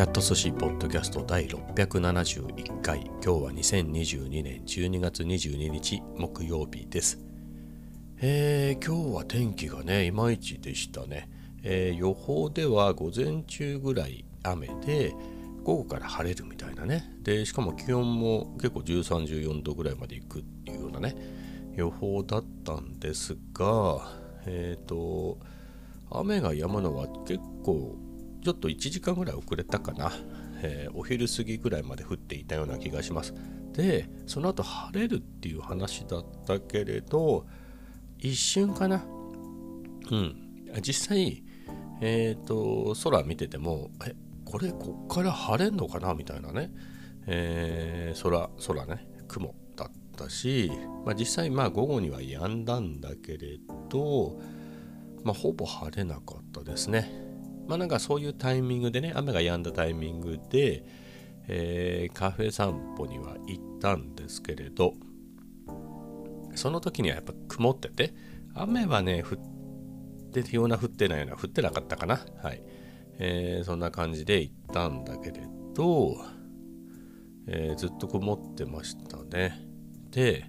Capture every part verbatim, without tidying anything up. キャット寿司ポッドキャスト第ろっぴゃくななじゅういっかい、今日はにせんにじゅうにねんじゅうにがつにじゅうににち木曜日です。えー、今日は天気がねいまいちでしたね。えー、予報では午前中ぐらい雨で午後から晴れるみたいなね。でしかも気温も結構じゅうさん、じゅうよんどぐらいまでいくっていうようなね予報だったんですが、えっと雨が止むのは結構ちょっといちじかんぐらい遅れたかな、えー、お昼過ぎぐらいまで降っていたような気がします。でその後晴れるっていう話だったけれど一瞬かな、うん、実際、えー、と空見ててもえこれこっから晴れんのかなみたいなね、えー、空空ね雲だったし、まあ、実際まあ午後には止んだんだけれど、まあ、ほぼ晴れなかったですね。まあなんかそういうタイミングでね雨が止んだタイミングで、えー、カフェ散歩には行ったんですけれどその時にはやっぱ曇ってて雨はね降ってるような降ってないような降ってなかったかな、はいえー、そんな感じで行ったんだけれど、えー、ずっと曇ってましたね。で、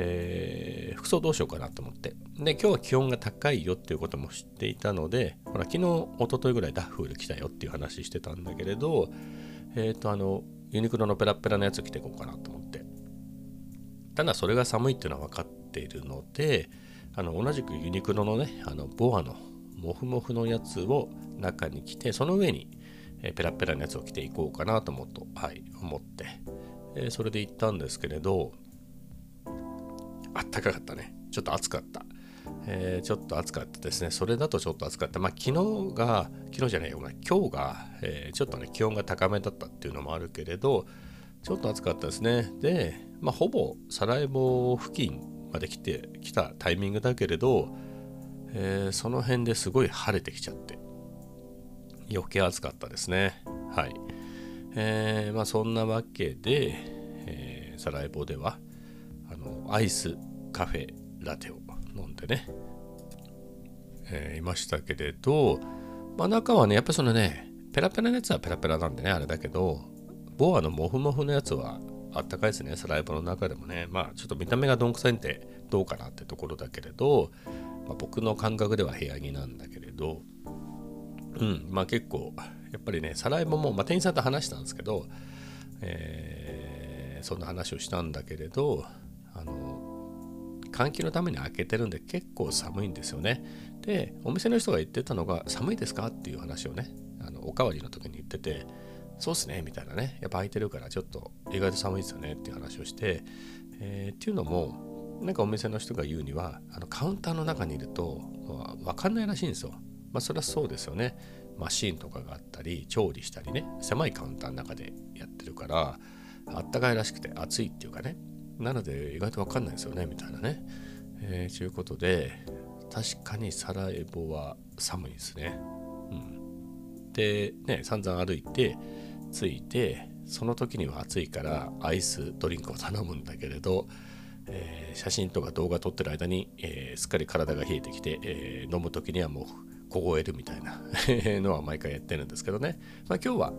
えー、服装どうしようかなと思ってで今日は気温が高いよっていうことも知っていたのでほら昨日一昨日ぐらいダッフル来たよっていう話してたんだけれどえっとあのユニクロのペラペラのやつ着ていこうかなと思ってただそれが寒いっていうのは分かっているのであの同じくユニクロのねあのボアのモフモフのやつを中に着てその上にえペラペラのやつを着ていこうかなと思うと、はい、思って、えー、それで行ったんですけれどあったかかったね。ちょっと暑かった、えー、ちょっと暑かったですね。それだとちょっと暑かった。まあ昨日が昨日じゃないよ今日が、えー、ちょっとね気温が高めだったっていうのもあるけれどちょっと暑かったですね。で、まあ、ほぼサラエボ付近まで来て来たタイミングだけれど、えー、その辺ですごい晴れてきちゃって余計暑かったですね。はい、えー、まあそんなわけで、えー、サラエボではあのアイスカフェラテを飲んでね、えー、いましたけれど、まあ、中はねやっぱりそのねペラペラのやつはペラペラなんでねあれだけどボアのモフモフのやつはあったかいですね。サラエボの中でもねまあちょっと見た目がどんくさいんでどうかなってところだけれど、まあ、僕の感覚では部屋着なんだけれどうんまあ結構やっぱりねサラエボも、まあ、店員さんと話したんですけど、えー、そんな話をしたんだけれどあの換気のために開けてるんで結構寒いんですよね。でお店の人が言ってたのが寒いですかっていう話をねあのおかわりの時に言っててそうっすねみたいなねやっぱ開いてるからちょっと意外と寒いですよねっていう話をして、えー、っていうのもなんかお店の人が言うにはあのカウンターの中にいると、まあ、分かんないらしいんですよ。まあそれはそうですよね。マシーンとかがあったり調理したりね狭いカウンターの中でやってるからあったかいらしくて暑いっていうかねなので意外と分かんないですよねみたいなね、えー、ということで確かにサラエボは寒いですね、うん、でね散々歩いて着いてその時には暑いからアイスドリンクを頼むんだけれど、えー、写真とか動画撮ってる間に、えー、すっかり体が冷えてきて、えー、飲む時にはもう凍えるみたいなのは毎回やってるんですけどね、まあ、今日は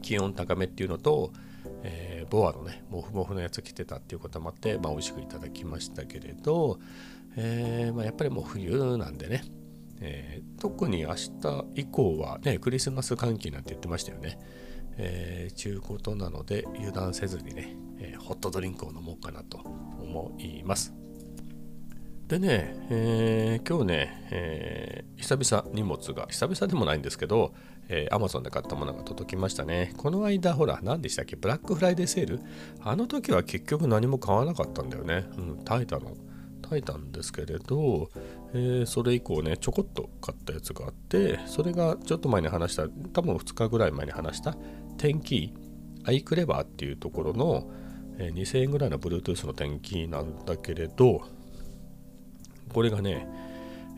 気温高めっていうのとえー、ボアのねモフモフのやつ着てたっていうこともあって、まあ、美味しくいただきましたけれど、えーまあ、やっぱりもう冬なんでね、えー、特に明日以降はねクリスマス寒気なんて言ってましたよね。えー、ちゅうことなので油断せずにね、えー、ホットドリンクを飲もうかなと思います。でね、えー、今日ね、えー、久々荷物が久々でもないんですけど、えー、Amazon で買ったものが届きましたね。この間ほら何でしたっけブラックフライデーセールあの時は結局何も買わなかったんだよね、うん、耐えたの耐えたんですけれど、えー、それ以降ねちょこっと買ったやつがあってそれがちょっと前に話した多分ふつかぐらい前に話したテンキーアイクレバーっていうところの、えー、にせんえんぐらいの Bluetooth のテンキーなんだけれどこれがね、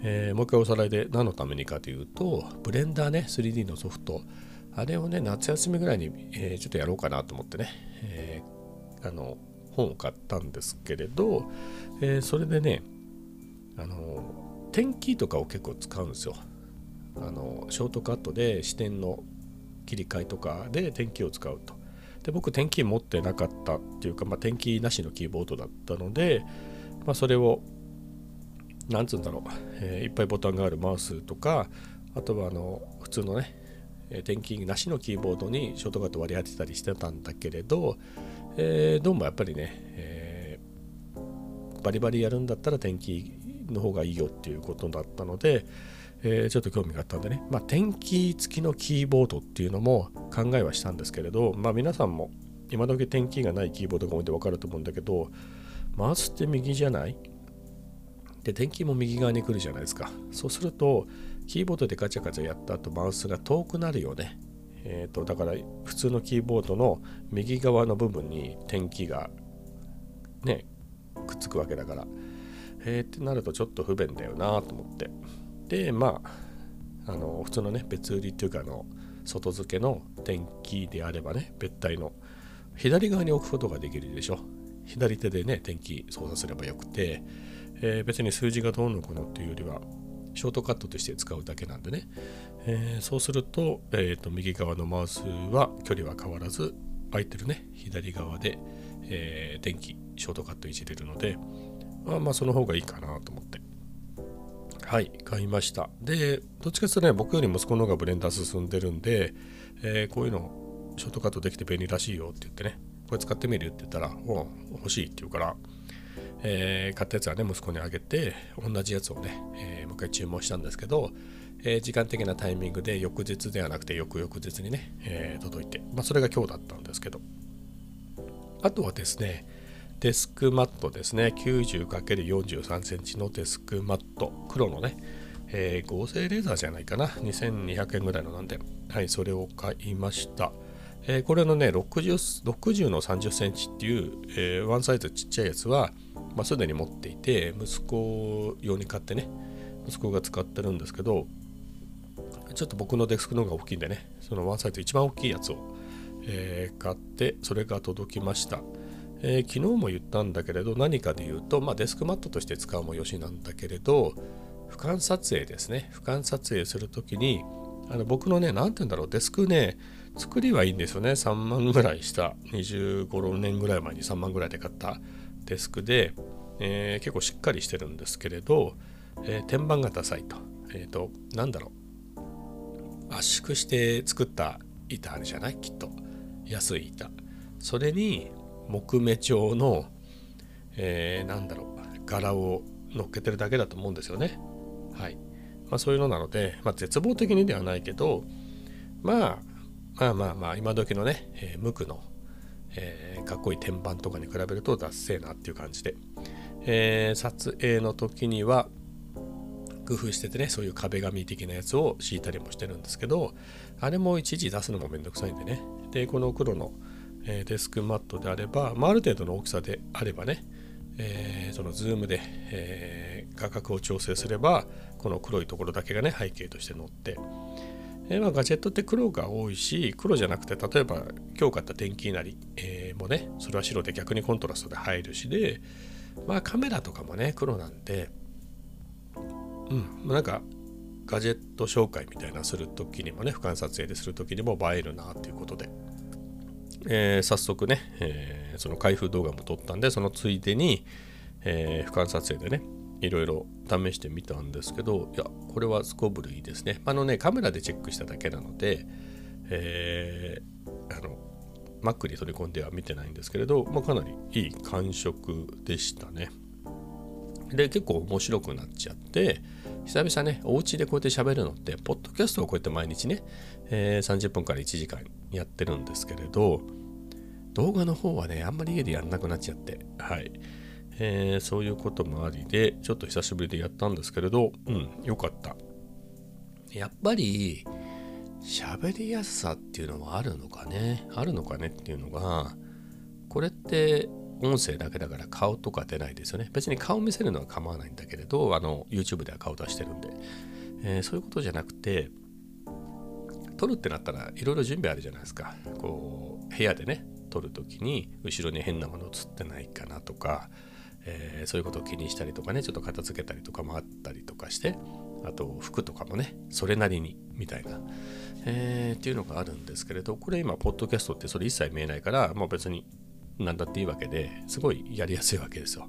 えー、もう一回おさらいで何のためにかというとブレンダーね スリーディー のソフトあれをね夏休みぐらいに、えー、ちょっとやろうかなと思ってね、えー、あの本を買ったんですけれど、えー、それでねあのテンキーとかを結構使うんですよ。あのショートカットで視点の切り替えとかでテンキーを使うと。で、僕テンキー持ってなかったっていうか、まあ、テンキーなしのキーボードだったので、まあ、それをなんつうんだろう、えー、いっぱいボタンがあるマウスとか、あとはあの普通のねテンキーなしのキーボードにショートカット割り当てたりしてたんだけれど、えー、どうもやっぱりね、えー、バリバリやるんだったらテンキーの方がいいよっていうことだったので、えー、ちょっと興味があったんでね、まあ、テンキー付きのキーボードっていうのも考えはしたんですけれど、まあ、皆さんも今時テンキーがないキーボードが多いんで分かると思うんだけど、マウスって右じゃない？で、テンキーも右側に来るじゃないですか。そうするとキーボードでガチャガチャやった後マウスが遠くなるよね。えーと、だから普通のキーボードの右側の部分にテンキーがねくっつくわけだから、えー、ってなるとちょっと不便だよなと思って、でまああの普通のね別売りっていうかの外付けのテンキーであればね、別体の左側に置くことができるでしょ。左手でねテンキー操作すればよくて、えー、別に数字がどうのこうのっていうよりはショートカットとして使うだけなんでね、えー、そうすると、えーと、右側のマウスは距離は変わらず空いてるね左側で、えー、電気ショートカットいじれるので、まあまあその方がいいかなと思って、はい買いました。でどっちかというとね、僕より息子の方がブレンダー進んでるんで、えー、こういうのショートカットできて便利らしいよって言ってね、これ使ってみるって言ったらお欲しいって言うから、えー、買ったやつはね息子にあげて、同じやつをね、えー、もう一回注文したんですけど、えー、時間的なタイミングで翌日ではなくて翌々日にね、えー、届いて、まあ、それが今日だったんですけど、あとはですねデスクマットですね、 きゅうじゅうかけるよんじゅうさんセンチ のデスクマット、黒のね、えー、合成レーザーじゃないかな、にせんにひゃくえんぐらいのなんで、はいそれを買いました。えー、これのね ろくじゅうのさんじゅっセンチっていう、えー、ワンサイズちっちゃいやつはまあ、すでに持っていて息子用に買ってね、息子が使ってるんですけど、ちょっと僕のデスクの方が大きいんでね、そのワンサイズ一番大きいやつを、えー、買ってそれが届きました。えー、昨日も言ったんだけれど、何かで言うと、まあ、デスクマットとして使うもよしなんだけれど、俯瞰撮影ですね。俯瞰撮影するときにあの僕のね何て言うんだろう、デスクね作りはいいんですよね。さんまんぐらいした、にじゅうご、ろくねんぐらい前にさんまんぐらいで買ったデスクで、えー、結構しっかりしてるんですけれど、えー、天板がダサいと、えーと、なんだろう、圧縮して作った板あるじゃない、きっと安い板、それに木目調の、えー、なんだろう柄を乗っけてるだけだと思うんですよね。はい、まあ、そういうのなので、まあ、絶望的にではないけど、まあ、まあまあまあ今時のね、えー、無垢のえー、かっこいい天板とかに比べるとダッセーなっていう感じで、えー、撮影の時には工夫しててね、そういう壁紙的なやつを敷いたりもしてるんですけど、あれもいちいち出すのもめんどくさいんでね、でこの黒の、えー、デスクマットであれば、まあ、ある程度の大きさであればね、えー、そのズームで、えー、画角を調整すればこの黒いところだけがね背景として載って。えまあ、ガジェットって黒が多いし、黒じゃなくて例えば今日買った電気なり、えー、もねそれは白で逆にコントラストで入るしで、まあカメラとかもね黒なんで、うんなんかガジェット紹介みたいなするときにもね、俯瞰撮影でするときにも映えるなということで、えー、早速ね、えー、その開封動画も撮ったんで、そのついでに、えー、俯瞰撮影でねいろいろ試してみたんですけど、いやこれはすこぶるいいですね。あのねカメラでチェックしただけなので、えー、あの Mac に取り込んでは見てないんですけれど、まあ、かなりいい感触でしたね。で結構面白くなっちゃって、久々ねお家でこうやって喋るのって、ポッドキャストをこうやって毎日ね、えー、さんじゅっぷんからいちじかんやってるんですけれど、動画の方はねあんまり家でやんなくなっちゃってはい。えー、そういうこともありで、ちょっと久しぶりでやったんですけれど、うん、よかった。やっぱり喋りやすさっていうのはあるのかね、あるのかねっていうのが、これって音声だけだから顔とか出ないですよね。別に顔見せるのは構わないんだけれど、あの YouTube では顔出してるんで、えー、そういうことじゃなくて、撮るってなったらいろいろ準備あるじゃないですか。こう部屋でね撮るときに後ろに変なもの映ってないかなとか。えー、そういうことを気にしたりとかね、ちょっと片付けたりとかもあったりとかして、あと服とかもねそれなりにみたいな、えー、っていうのがあるんですけれど、これ今ポッドキャストってそれ一切見えないからもう別に何だっていいわけですごいやりやすいわけですよ。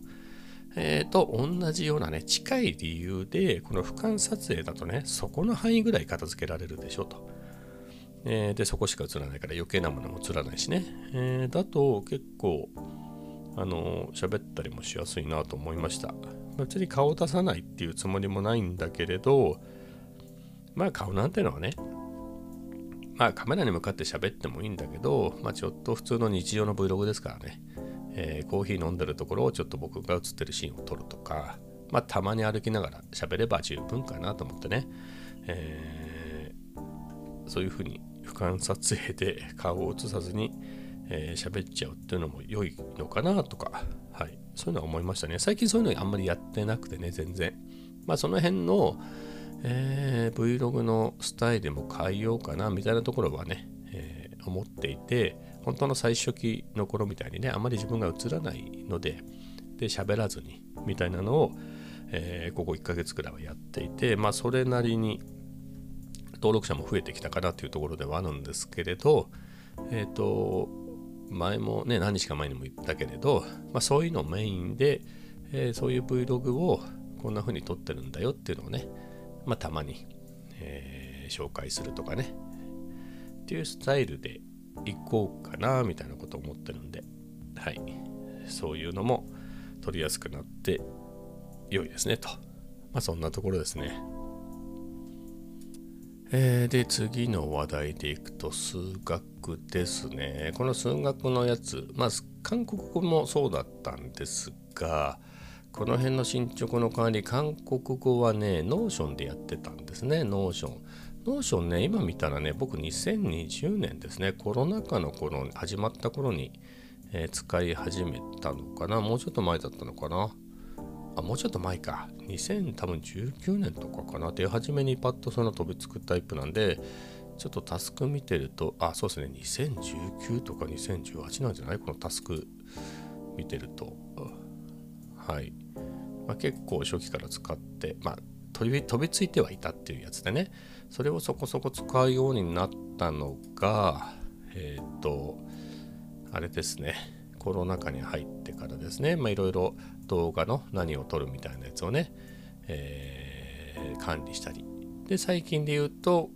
えー、と同じようなね近い理由でこの俯瞰撮影だとねそこの範囲ぐらい片付けられるでしょと、えー、でそこしか映らないから余計なものも映らないしね、えー、だと結構あの喋ったりもしやすいなと思いました。別に顔を出さないっていうつもりもないんだけれど、まあ顔なんてのはねまあカメラに向かって喋ってもいいんだけど、まあちょっと普通の日常の Vlog ですからね、えー、コーヒー飲んでるところをちょっと僕が映ってるシーンを撮るとか、まあたまに歩きながら喋れば十分かなと思ってね、えー、そういうふうに俯瞰撮影で顔を映さずにえー、喋っちゃうっていうのも良いのかなとか、はい、そういうのは思いましたね。最近そういうのあんまりやってなくてね、全然。まあその辺の、えー、Vlog のスタイルも変えようかなみたいなところはね、えー、思っていて、本当の最初期の頃みたいにね、あんまり自分が映らないので、で喋らずにみたいなのを、えー、ここいっかげつくらいはやっていて、まあそれなりに登録者も増えてきたかなというところではあるんですけれど、えっと、前もね何日か前にも言ったけれど、まあ、そういうのをメインで、えー、そういう Vlog をこんな風に撮ってるんだよっていうのをね、まあ、たまに、えー、紹介するとかねっていうスタイルでいこうかなみたいなことを思ってるんで、はい、そういうのも撮りやすくなって良いですねと、まあ、そんなところですね。えー、で次の話題でいくと数学ですね。この数学のやつ、まず韓国語もそうだったんですが、この辺の進捗の代わり韓国語はねノーションでやってたんですね。ノーションノーションね今見たらね僕にせんにじゅうねんですね、コロナ禍の頃始まった頃に、えー、使い始めたのかな、もうちょっと前だったのかな、あもうちょっと前かにせんじゅうきゅうねんとかかな、出始めにパッとその飛びつくタイプなんで、ちょっとタスク見てると、あそうですねにせんじゅうきゅうとかにせんじゅうはちなんじゃない、このタスク見てると、はい、まあ、結構初期から使ってまあ飛び、飛びついてはいたっていうやつでね、それをそこそこ使うようになったのがえっ、ー、とあれですね、コロナ禍に入ってからですね、まあいろいろ動画の何を撮るみたいなやつをね、えー、管理したりで、最近で言うと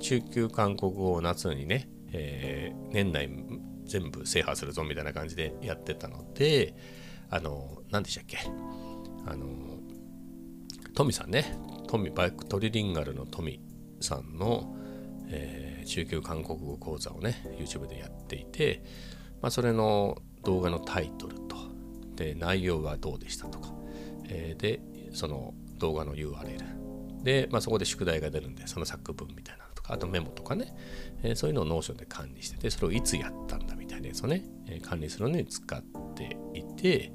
中級韓国語を夏にね、えー、年内全部制覇するぞみたいな感じでやってたので、あの何でしたっけ、あのトミさんね、トミバイクトリリンガルのトミさんの、えー、中級韓国語講座をね YouTube でやっていて、まあ、それの動画のタイトルとで内容はどうでしたとか、えー、でその動画の ユーアールエル で、まあ、そこで宿題が出るんでその作文みたいなのとか、あとメモとかね、えー、そういうのをノーションで管理してて、それをいつやったんだみたいなやつをね、えー、管理するのに使っていて、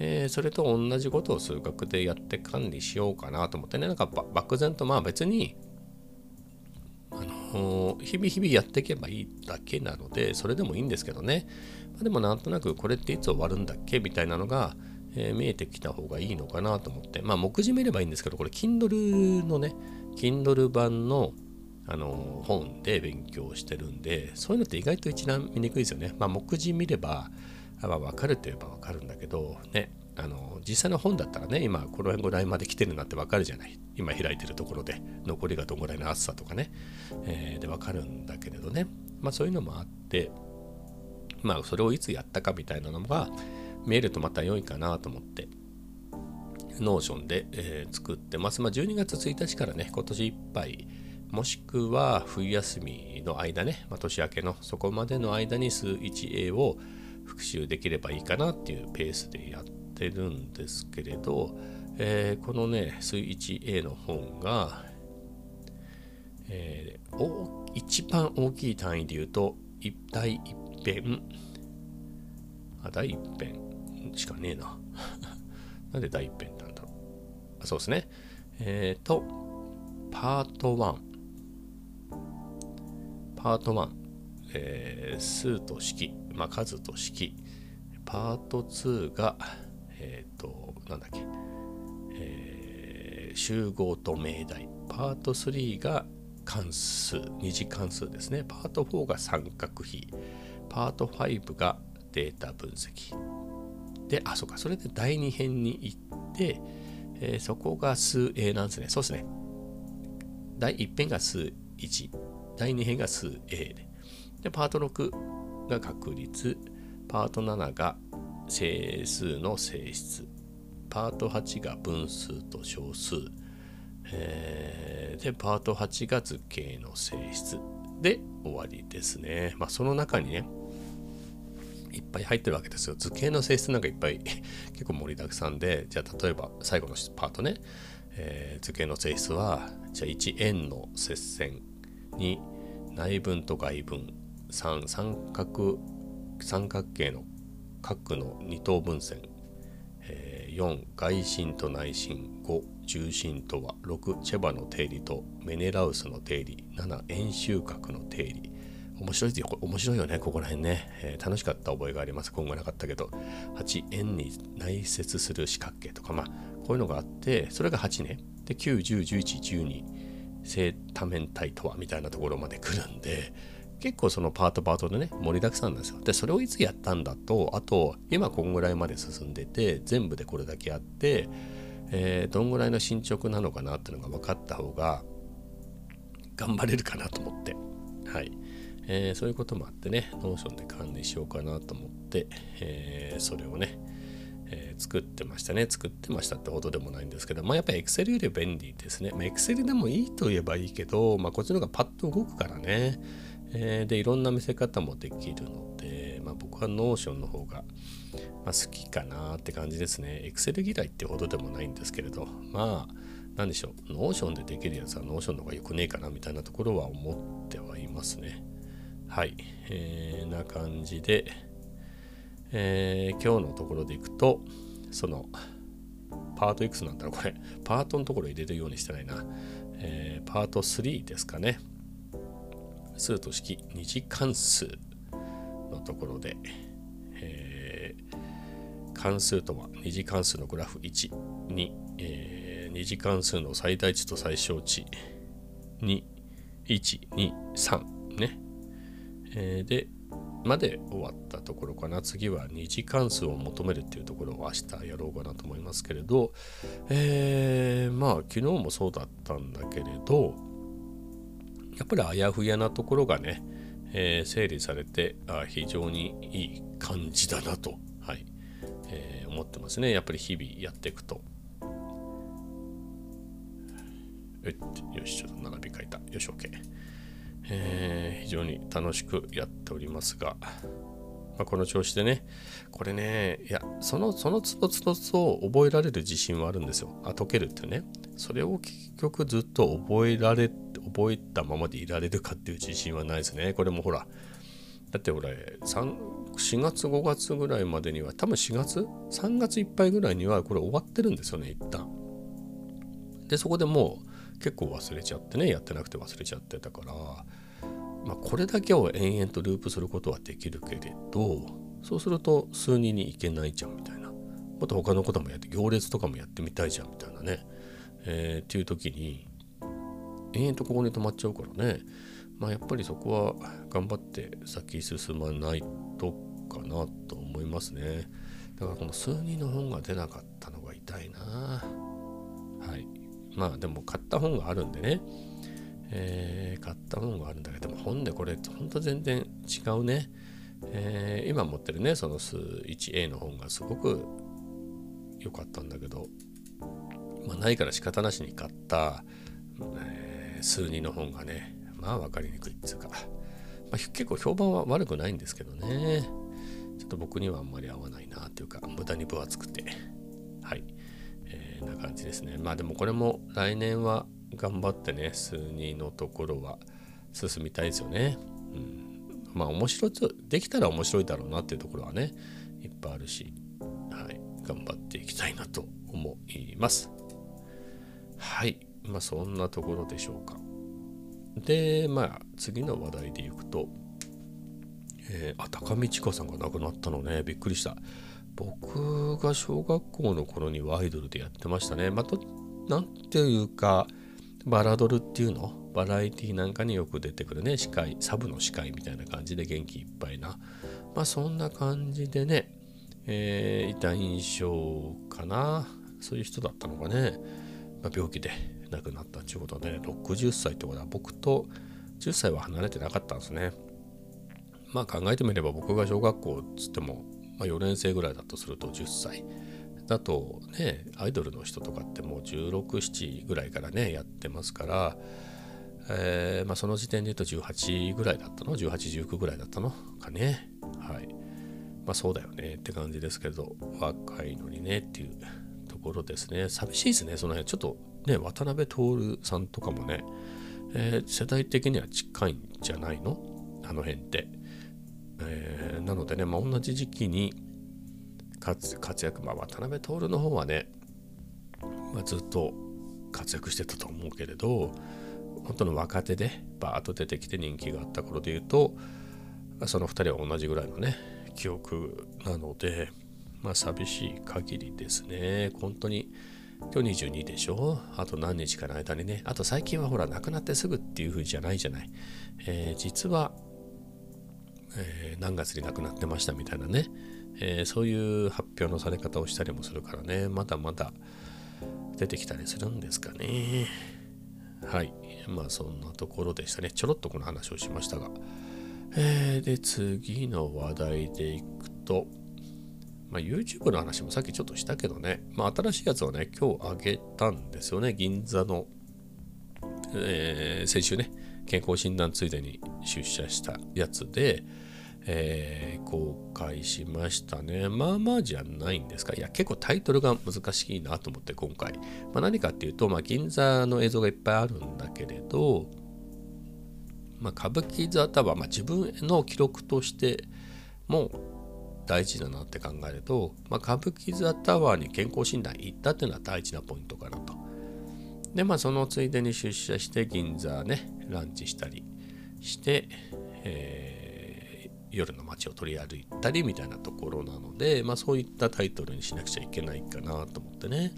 えー、それと同じことを数学でやって管理しようかなと思ってね、なんか漠然とまあ別に日々日々やっていけばいいだけなのでそれでもいいんですけどね、でもなんとなくこれっていつ終わるんだっけみたいなのが、えー、見えてきた方がいいのかなと思って、まあ目次見ればいいんですけど、これ Kindle のね Kindle 版の、あのー、本で勉強してるんで、そういうのって意外と一覧見にくいですよね。まあ目次見れば、まあ、分かるといえば分かるんだけどね、あの実際の本だったらね今この辺ぐらいまで来てるなって分かるじゃない、今開いてるところで残りがどのぐらいの厚さとかね、えー、で分かるんだけれどね、まあそういうのもあって、まあそれをいつやったかみたいなのが見えるとまた良いかなと思ってノーションで、えー、作ってます。まあじゅうにがつついたちからね今年いっぱいもしくは冬休みの間ね、まあ、年明けのそこまでの間に数 いちエー を復習できればいいかなっていうペースでやっててるんですけれど、えー、このね数 いちエー の本が、えー、お一番大きい単位で言うと第一編、あ第一編しかねえななんで第一編なんだろう、あそうですね、えっ、ー、とパートワンパートワン、えー、数と式、まあ、数と式、パートツーがえっと、なんだっけ、え集合と命題、パートスリーが関数、二次関数ですね。パートフォーが三角比、パートファイブがデータ分析で、あ、そうか、それでだいに編に行って、えー、そこが数 A なんですね。そうですね。だいいち編が数いち、だいに編が数 A で、でパートろくが確率、パートななが整数の性質、パートはちが分数と小数、えー、でパートはちが図形の性質で終わりですね。まあ、その中にねいっぱい入ってるわけですよ。図形の性質なんかいっぱい結構盛りだくさんで、じゃあ例えば最後のパートね、えー、図形の性質はじゃあいち円の接線、に内分と外分、さん三角三角形の角の二等分線、えー、よん外心と内心、ご重心とは、ろくチェバの定理とメネラウスの定理、なな円周角の定理。面白いですよ、面白いよね、ここら辺ね、えー、楽しかった覚えがあります。今後なかったけど、はち円に内接する四角形とか、まあこういうのがあって、それがはちね、できゅう、じゅう、じゅういち、じゅうに正多面体とはみたいなところまで来るんで、結構そのパートパートでね盛りだくさんなんですよ。でそれをいつやったんだと、あと今こんぐらいまで進んでて全部でこれだけあって、えー、どんぐらいの進捗なのかなっていうのが分かった方が頑張れるかなと思って、はい。えー、そういうこともあってね、ノーションで管理しようかなと思って、えー、それをね、えー、作ってましたね。作ってましたってほどでもないんですけど、まあやっぱり Excel より便利ですね。まあ、Excel でもいいと言えばいいけど、まあこっちの方がパッと動くからね、えー、でいろんな見せ方もできるので、まあ僕はノーションの方が、まあ、好きかなって感じですね。Excel 嫌いってほどでもないんですけれど、まあ何でしょう、ノーションでできるやつはノーションの方がよくねえかなみたいなところは思ってはいますね。はい、えー、な感じで、えー、今日のところでいくと、そのパートいくつなんだろう、これパートのところ入れるようにしてないな、えー、パートスリーですかね、数と式二次関数のところで、えー、関数とは二次関数のグラフいち、に、えー、二次関数の最大値と最小値に、いち、に、さんねでまで終わったところかな。次は二次関数を求めるっていうところを明日やろうかなと思いますけれど、えー、まあ昨日もそうだったんだけれど、やっぱりあやふやなところがね、えー、整理されて、あ、非常にいい感じだなと、はいえー、思ってますね。やっぱり日々やっていくと。よいしょ、並び替えた。よし、OK。えー、非常に楽しくやっておりますが、まあ、この調子でね、これね、いや、そのそのつどつどつど覚えられる自信はあるんですよ。あ、解けるってね。それを結局ずっと覚えられ、覚えたままでいられるかっていう自信はないですね。これもほら、だってほら、しがつごがつぐらいまでには、多分しがつさんがついっぱいぐらいにはこれ終わってるんですよね、一旦。で、そこでもう、結構忘れちゃってね、やってなくて忘れちゃってたから、まあ、これだけを延々とループすることはできるけれど、そうすると数人にいけないじゃんみたいな、もっと他のこともやって、行列とかもやってみたいじゃんみたいなね、えー、っていう時に延々とここに止まっちゃうからね、まあ、やっぱりそこは頑張って先進まないとかなと思いますね。だからこの数人の本が出なかったのが痛いな。はい、まあでも買った本があるんでね、えー、買った本があるんだけど、でも本でこれほんと全然違うね、えー、今持ってるねその数 いちエー の本がすごく良かったんだけど、まあ、ないから仕方なしに買った、えー、数にの本がね、まあ分かりにくいっていうか、まあ、結構評判は悪くないんですけどね、ちょっと僕にはあんまり合わないなっていうか、無駄に分厚くて、はいな感じですね。まあでもこれも来年は頑張ってね、数にのところは進みたいですよね。うん、まあ面白い、できたら面白いだろうなっていうところはね、いっぱいあるし、はい、頑張っていきたいなと思います。はい、まあそんなところでしょうか。で、まあ次の話題でいくと、えー、あ、高見知佳さんが亡くなったのね、びっくりした。僕が小学校の頃にはアイドルでやってましたね。まあ、となんていうかバラドルっていうのバラエティなんかによく出てくるね司会サブの司会みたいな感じで元気いっぱいな、まあそんな感じでね、えー、いた印象かな。そういう人だったのがね、まあ、病気で亡くなったっていうことで、ね、ろくじゅっさいってことは僕とじゅっさいは離れてなかったんですね。まあ考えてみれば僕が小学校っつっても、まあ、よねん生ぐらいだとするとじゅっさいだとね、アイドルの人とかってもうじゅうろく、じゅうななぐらいからねやってますから、えーまあ、その時点で言うとじゅうはちぐらいだったのじゅうはち、じゅうきゅうぐらいだったのかね。はい。まあそうだよねって感じですけど、若いのにねっていうところですね。寂しいですねその辺。ちょっとね渡辺徹さんとかもね、えー、世代的には近いんじゃないのあの辺って、えー、なのでね、まあ、同じ時期に活躍、まあ、渡辺徹の方はね、まあ、ずっと活躍してたと思うけれど、本当の若手でバーッと出てきて人気があった頃でいうと、そのふたりは同じぐらいのね記憶なので、まあ寂しい限りですね。本当に今日にじゅうにでしょ、あと何日かの間にね、あと最近はほら亡くなってすぐっていう風じゃないじゃない、えー、実は、えー、何月に亡くなってましたみたいなね、えー、そういう発表のされ方をしたりもするからね、まだまだ出てきたりするんですかね。はい、まあそんなところでしたね。ちょろっとこの話をしましたが、えー、で次の話題でいくと、まあ、YouTube の話もさっきちょっとしたけどね、まあ、新しいやつをね今日あげたんですよね。銀座の、えー、先週ね健康診断ついでに出社したやつで、えー、公開しましたね。まあまあじゃないんですか。いや結構タイトルが難しいなと思って今回、まあ、何かっていうと、まあ、銀座の映像がいっぱいあるんだけれど、まあ、歌舞伎座とは、まあ、自分の記録としても大事だなって考えると、まあ、歌舞伎座タワーに健康診断行ったっていうのは大事なポイントかなと。でまあそのついでに出社して銀座ねランチしたりして、えー、夜の街を取り歩いたりみたいなところなので、まあそういったタイトルにしなくちゃいけないかなと思ってね、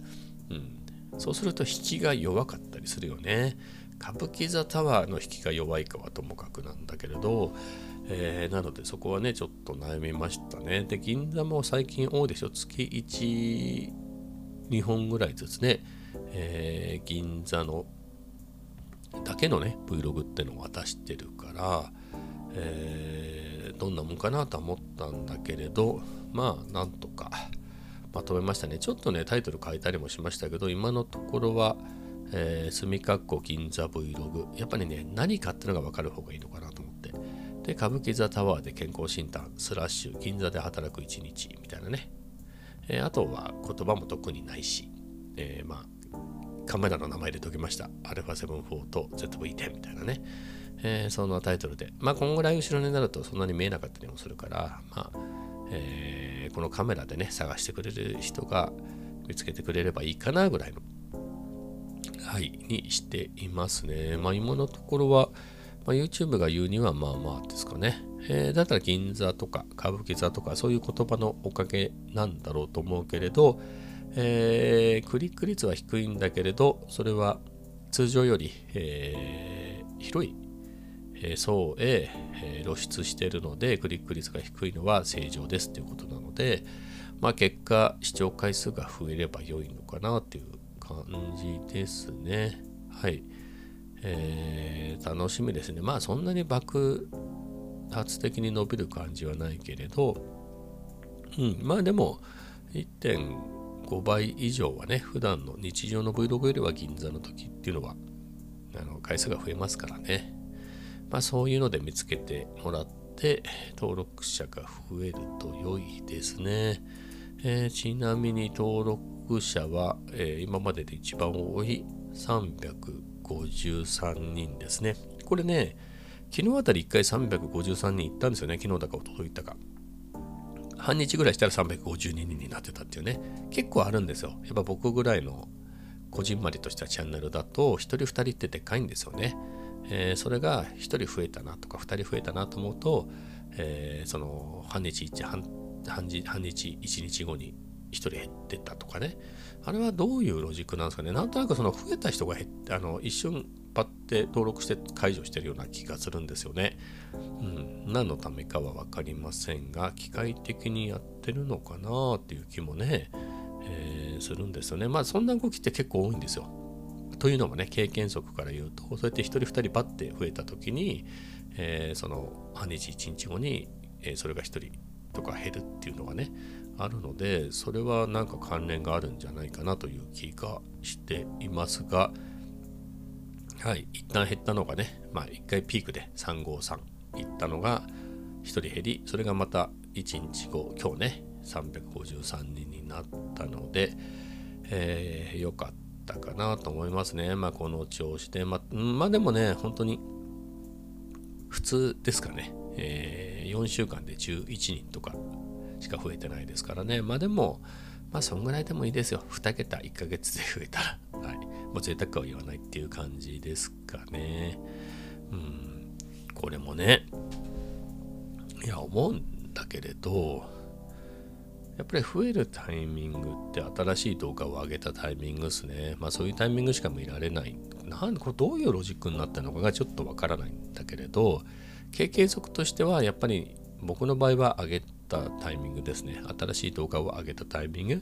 うん、そうすると引きが弱かったりするよね。歌舞伎座タワーの引きが弱いかはともかくなんだけれど、えー、なのでそこはねちょっと悩みましたね。で銀座も最近多いでしょ、月いち、にほんぐらいずつね、えー、銀座のだけのね Vlog ってのを渡してるから、えー、どんなもんかなと思ったんだけれど、まあなんとかまとめましたね。ちょっとねタイトル変えたりもしましたけど、今のところはえー、墨かっこ銀座 Vlog、 やっぱりね何かってのが分かる方がいいのかなと思って、で歌舞伎座タワーで健康診断スラッシュ銀座で働く一日みたいなね、えー、あとは言葉も特にないし、えー、まあカメラの名前入れときました アルファななじゅうよん と ゼットブイじゅう みたいなね、えー、そのタイトルで、まあこんぐらい後ろになるとそんなに見えなかったりもするから、まあえー、このカメラでね探してくれる人が見つけてくれればいいかなぐらいの、はい、にしていますね。まあ今のところは、まあ、YouTube が言うにはまあまあですかね、えー、だったら銀座とか歌舞伎座とかそういう言葉のおかげなんだろうと思うけれど、えー、クリック率は低いんだけれど、それは通常より、えー、広い層へ露出しているのでクリック率が低いのは正常ですということなので、まあ結果視聴回数が増えれば良いのかなっていう感じですね。はい、えー、楽しみですね。まあそんなに爆発的に伸びる感じはないけれど、うん、まあでも いってんご 倍以上はね普段の日常の Vlog よりは銀座の時っていうのはあの回数が増えますからね。まあそういうので見つけてもらって登録者が増えると良いですね。えー、ちなみに登録登録者は、えー、今までで一番多いさんびゃくごじゅうさんにんですね。これね、昨日あたりいっかいさんびゃくごじゅうさんにん行ったんですよね。昨日だかおとといだか。半日ぐらいしたらさんびゃくごじゅうににんになってたっていうね。結構あるんですよ。やっぱ僕ぐらいのこじんまりとしたチャンネルだとひとりふたりってでかいんですよね。えー、それがひとり増えたなとかふたり増えたなと思うと、えー、その半日いち、半日、半日いちにちごにひとり減ってったとかね、あれはどういうロジックなんですかね。なんとなくその増えた人が減ってあの一瞬パッて登録して解除してるような気がするんですよね、うん、何のためかは分かりませんが、機械的にやってるのかなっていう気もね、えー、するんですよね。まあそんな動きって結構多いんですよ。というのもね、経験則から言うと、そうやってひとりふたりバッて増えた時に、えー、その半日いちにちごに、えー、それがひとりとか減るっていうのがねあるので、それはなんか関連があるんじゃないかなという気がしていますが、はい、一旦減ったのがね、まあ一回ピークでさんごさんいったのがひとり減り、それがまたいちにちご、今日ねさんびゃくごじゅうさんにんになったので、えー、よかったかなと思いますね。まあこの調子で、まあ、まあでもね本当に普通ですかね、えー、よんしゅうかんでじゅういちにんとかしか増えてないですからね。まあでもまあそんぐらいでもいいですよ。にけたいっかげつで増えたら、はい、もう贅沢は言わないっていう感じですかね。うん、これもね、いや思うんだけれど、やっぱり増えるタイミングって新しい動画を上げたタイミングですね。まあそういうタイミングしか見られない。なんこれどういうロジックになったのかがちょっとわからないんだけれど、経験則としてはやっぱり僕の場合は上げたタイミングですね。新しい動画を上げたタイミング。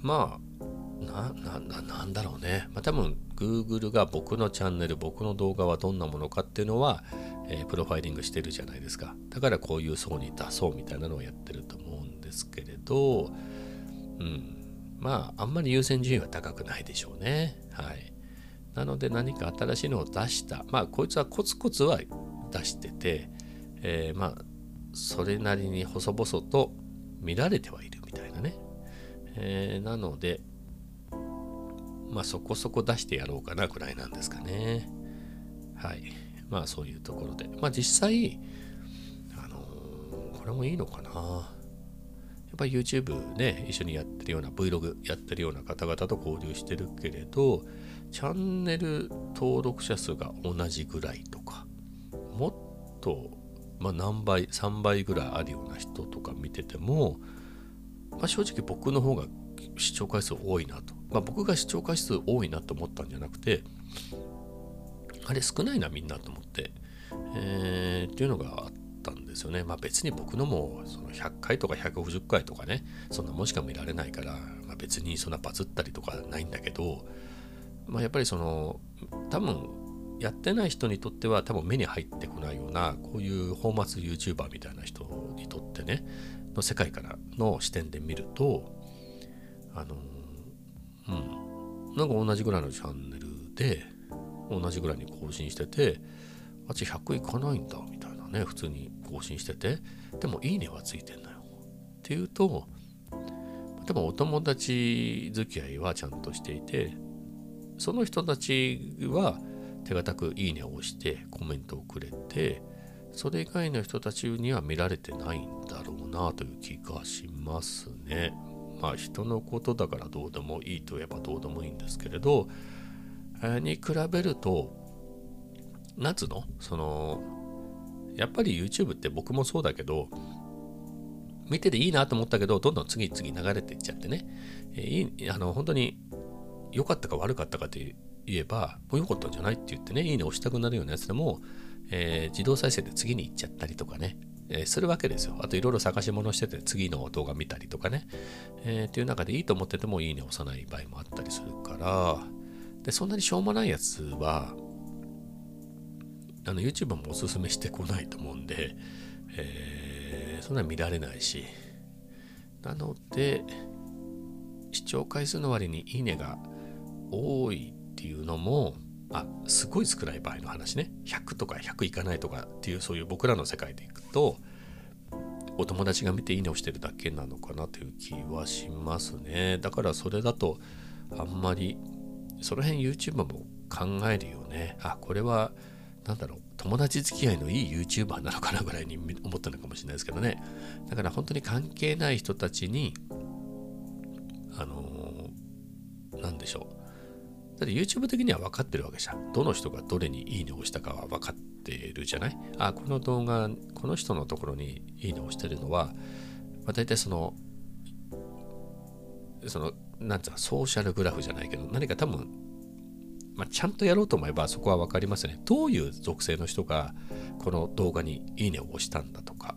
まあ、な、な、な、なんだろうね。まあ多分 Google が僕のチャンネル、僕の動画はどんなものかっていうのは、えー、プロファイリングしてるじゃないですか。だからこういう層に出そうみたいなのをやってると思うんですけれど、うん、まああんまり優先順位は高くないでしょうね。はい。なので何か新しいのを出した。まあこいつはコツコツは出してて、えー、まあそれなりに細々と見られてはいるみたいなね。えー、なので、まあそこそこ出してやろうかなくらいなんですかね。はい。まあそういうところで、まあ実際、あのー、これもいいのかな。やっぱり YouTube ね、一緒にやってるような Vlog やってるような方々と交流してるけれど、チャンネル登録者数が同じぐらいとか、もっと、まあ何倍、さんばいぐらいあるような人とか見てても、まあ正直僕の方が視聴回数多いなと。まあ僕が視聴回数多いなと思ったんじゃなくて、あれ少ないなみんなと思って、えー、っていうのがあったんですよね。まあ別に僕のもそのひゃっかいとかひゃくごじゅっかいとかね、そんなもしか見られないから、まあ、別にそんなバズったりとかないんだけど、まあやっぱりその多分やってない人にとっては多分目に入ってこないようなこういう泡沫 YouTuber みたいな人にとってねの世界からの視点で見ると、あのうんなんか同じぐらいのチャンネルで同じぐらいに更新してて、あっちひゃくいかないんだみたいなね、普通に更新してて、でもいいねはついてんだよっていうと、でもお友達付き合いはちゃんとしていて、その人たちは手堅くいいねを押してコメントをくれて、それ以外の人たちには見られてないんだろうなという気がしますね。まあ人のことだからどうでもいいといえばどうでもいいんですけれど、に比べると夏のそのやっぱり YouTube って僕もそうだけど、見てていいなと思ったけどどんどん次々流れていっちゃってね、えー、いあの本当に良かったか悪かったかと言えばもう良かったんじゃないって言ってね、いいね押したくなるようなやつでも、えー、自動再生で次に行っちゃったりとかね、えー、するわけですよ。あといろいろ探し物してて次の動画見たりとかね、えー、っていう中でいいと思っててもいいね押さない場合もあったりするから、でそんなにしょうもないやつはあの YouTube もおすすめしてこないと思うんで、えー、そんなに見られないし、なので視聴回数の割にいいねが多いっていうのも、あすごい少ない場合の話ね、ひゃくとかひゃくいかないとかっていう、そういう僕らの世界でいくとお友達が見ていいねをしてるだけなのかなという気はしますね。だからそれだとあんまりその辺 YouTuber も考えるよね。あ、これはなんだろう、友達付き合いのいい YouTuber なのかなぐらいに思ったのかもしれないですけどね。だから本当に関係ない人たちに、あのー、なんでしょう。だって YouTube 的には分かってるわけじゃん。どの人がどれにいいねを押したかは分かってるじゃない。あ、この動画、この人のところにいいねを押してるのは、まあ、大体そのそのなんつうかソーシャルグラフじゃないけど、何か多分、まあ、ちゃんとやろうと思えばそこは分かりますよね。どういう属性の人がこの動画にいいねを押したんだとか、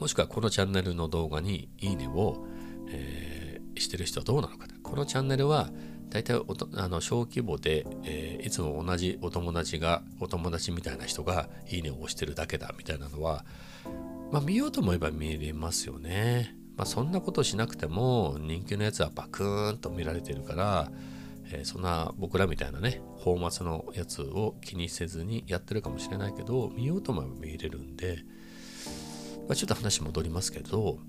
もしくはこのチャンネルの動画にいいねを、えー、してる人はどうなのか。このチャンネルは大体おとあの小規模で、えー、いつも同じお友達がお友達みたいな人がいいねを押してるだけだみたいなのは、まあ、見ようと思えば見れますよね。まあ、そんなことしなくても人気のやつはバクーンと見られてるから、えー、そんな僕らみたいなね泡沫のやつを気にせずにやってるかもしれないけど、見ようと思えば見れるんで、まあ、ちょっと話戻りますけど、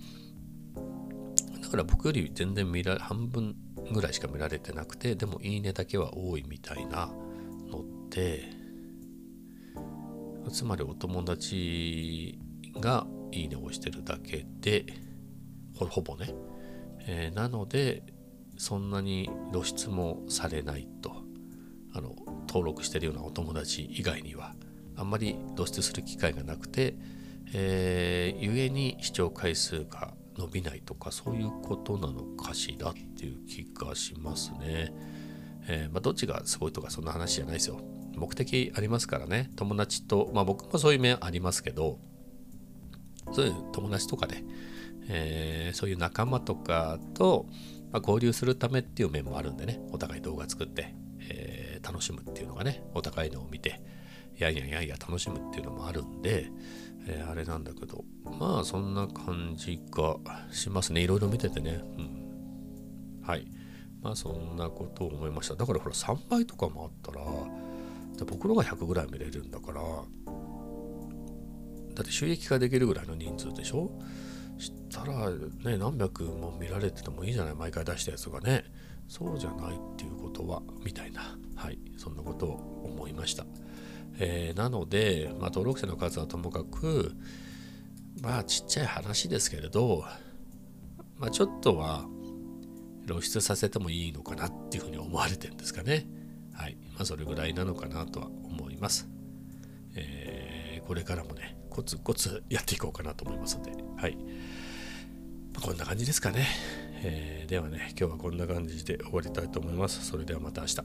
だから僕より全然見られ半分ぐらいしか見られてなくて、でもいいねだけは多いみたいなのって、つまりお友達がいいねを押してるだけで ほ, ほぼね、えー、なのでそんなに露出もされないと、あの登録してるようなお友達以外にはあんまり露出する機会がなくて、えー、ゆえに視聴回数が伸びないとか、そういうことなのかしらっていう気がしますね。えーまあ、どっちがすごいとかそんな話じゃないですよ。目的ありますからね。友達と、まあ僕もそういう面ありますけど、そういう友達とかで、えー、そういう仲間とかと、まあ、交流するためっていう面もあるんでね、お互い動画作って、えー、楽しむっていうのがね、お互いのを見て、やいやいやいや楽しむっていうのもあるんで、えー、あれなんだけど、まあそんな感じがしますね。いろいろ見ててね、うん、はい、まあそんなことを思いました。だからほらさんばいとかもあったら、僕のがひゃくぐらい見れるんだから、だって収益化できるぐらいの人数でしょ。したらね、何百も見られててもいいじゃない、毎回出したやつがね。そうじゃないっていうことはみたいな、はい、そんなことを思いました。えー、なので、まあ、登録者の数はともかく、まあちっちゃい話ですけれど、まあ、ちょっとは露出させてもいいのかなっていうふうに思われてるんですかね。はい、まあ、それぐらいなのかなとは思います。えー、これからもねコツコツやっていこうかなと思いますので、はい、まあ、こんな感じですかね。えー、ではね、今日はこんな感じで終わりたいと思います。それではまた明日。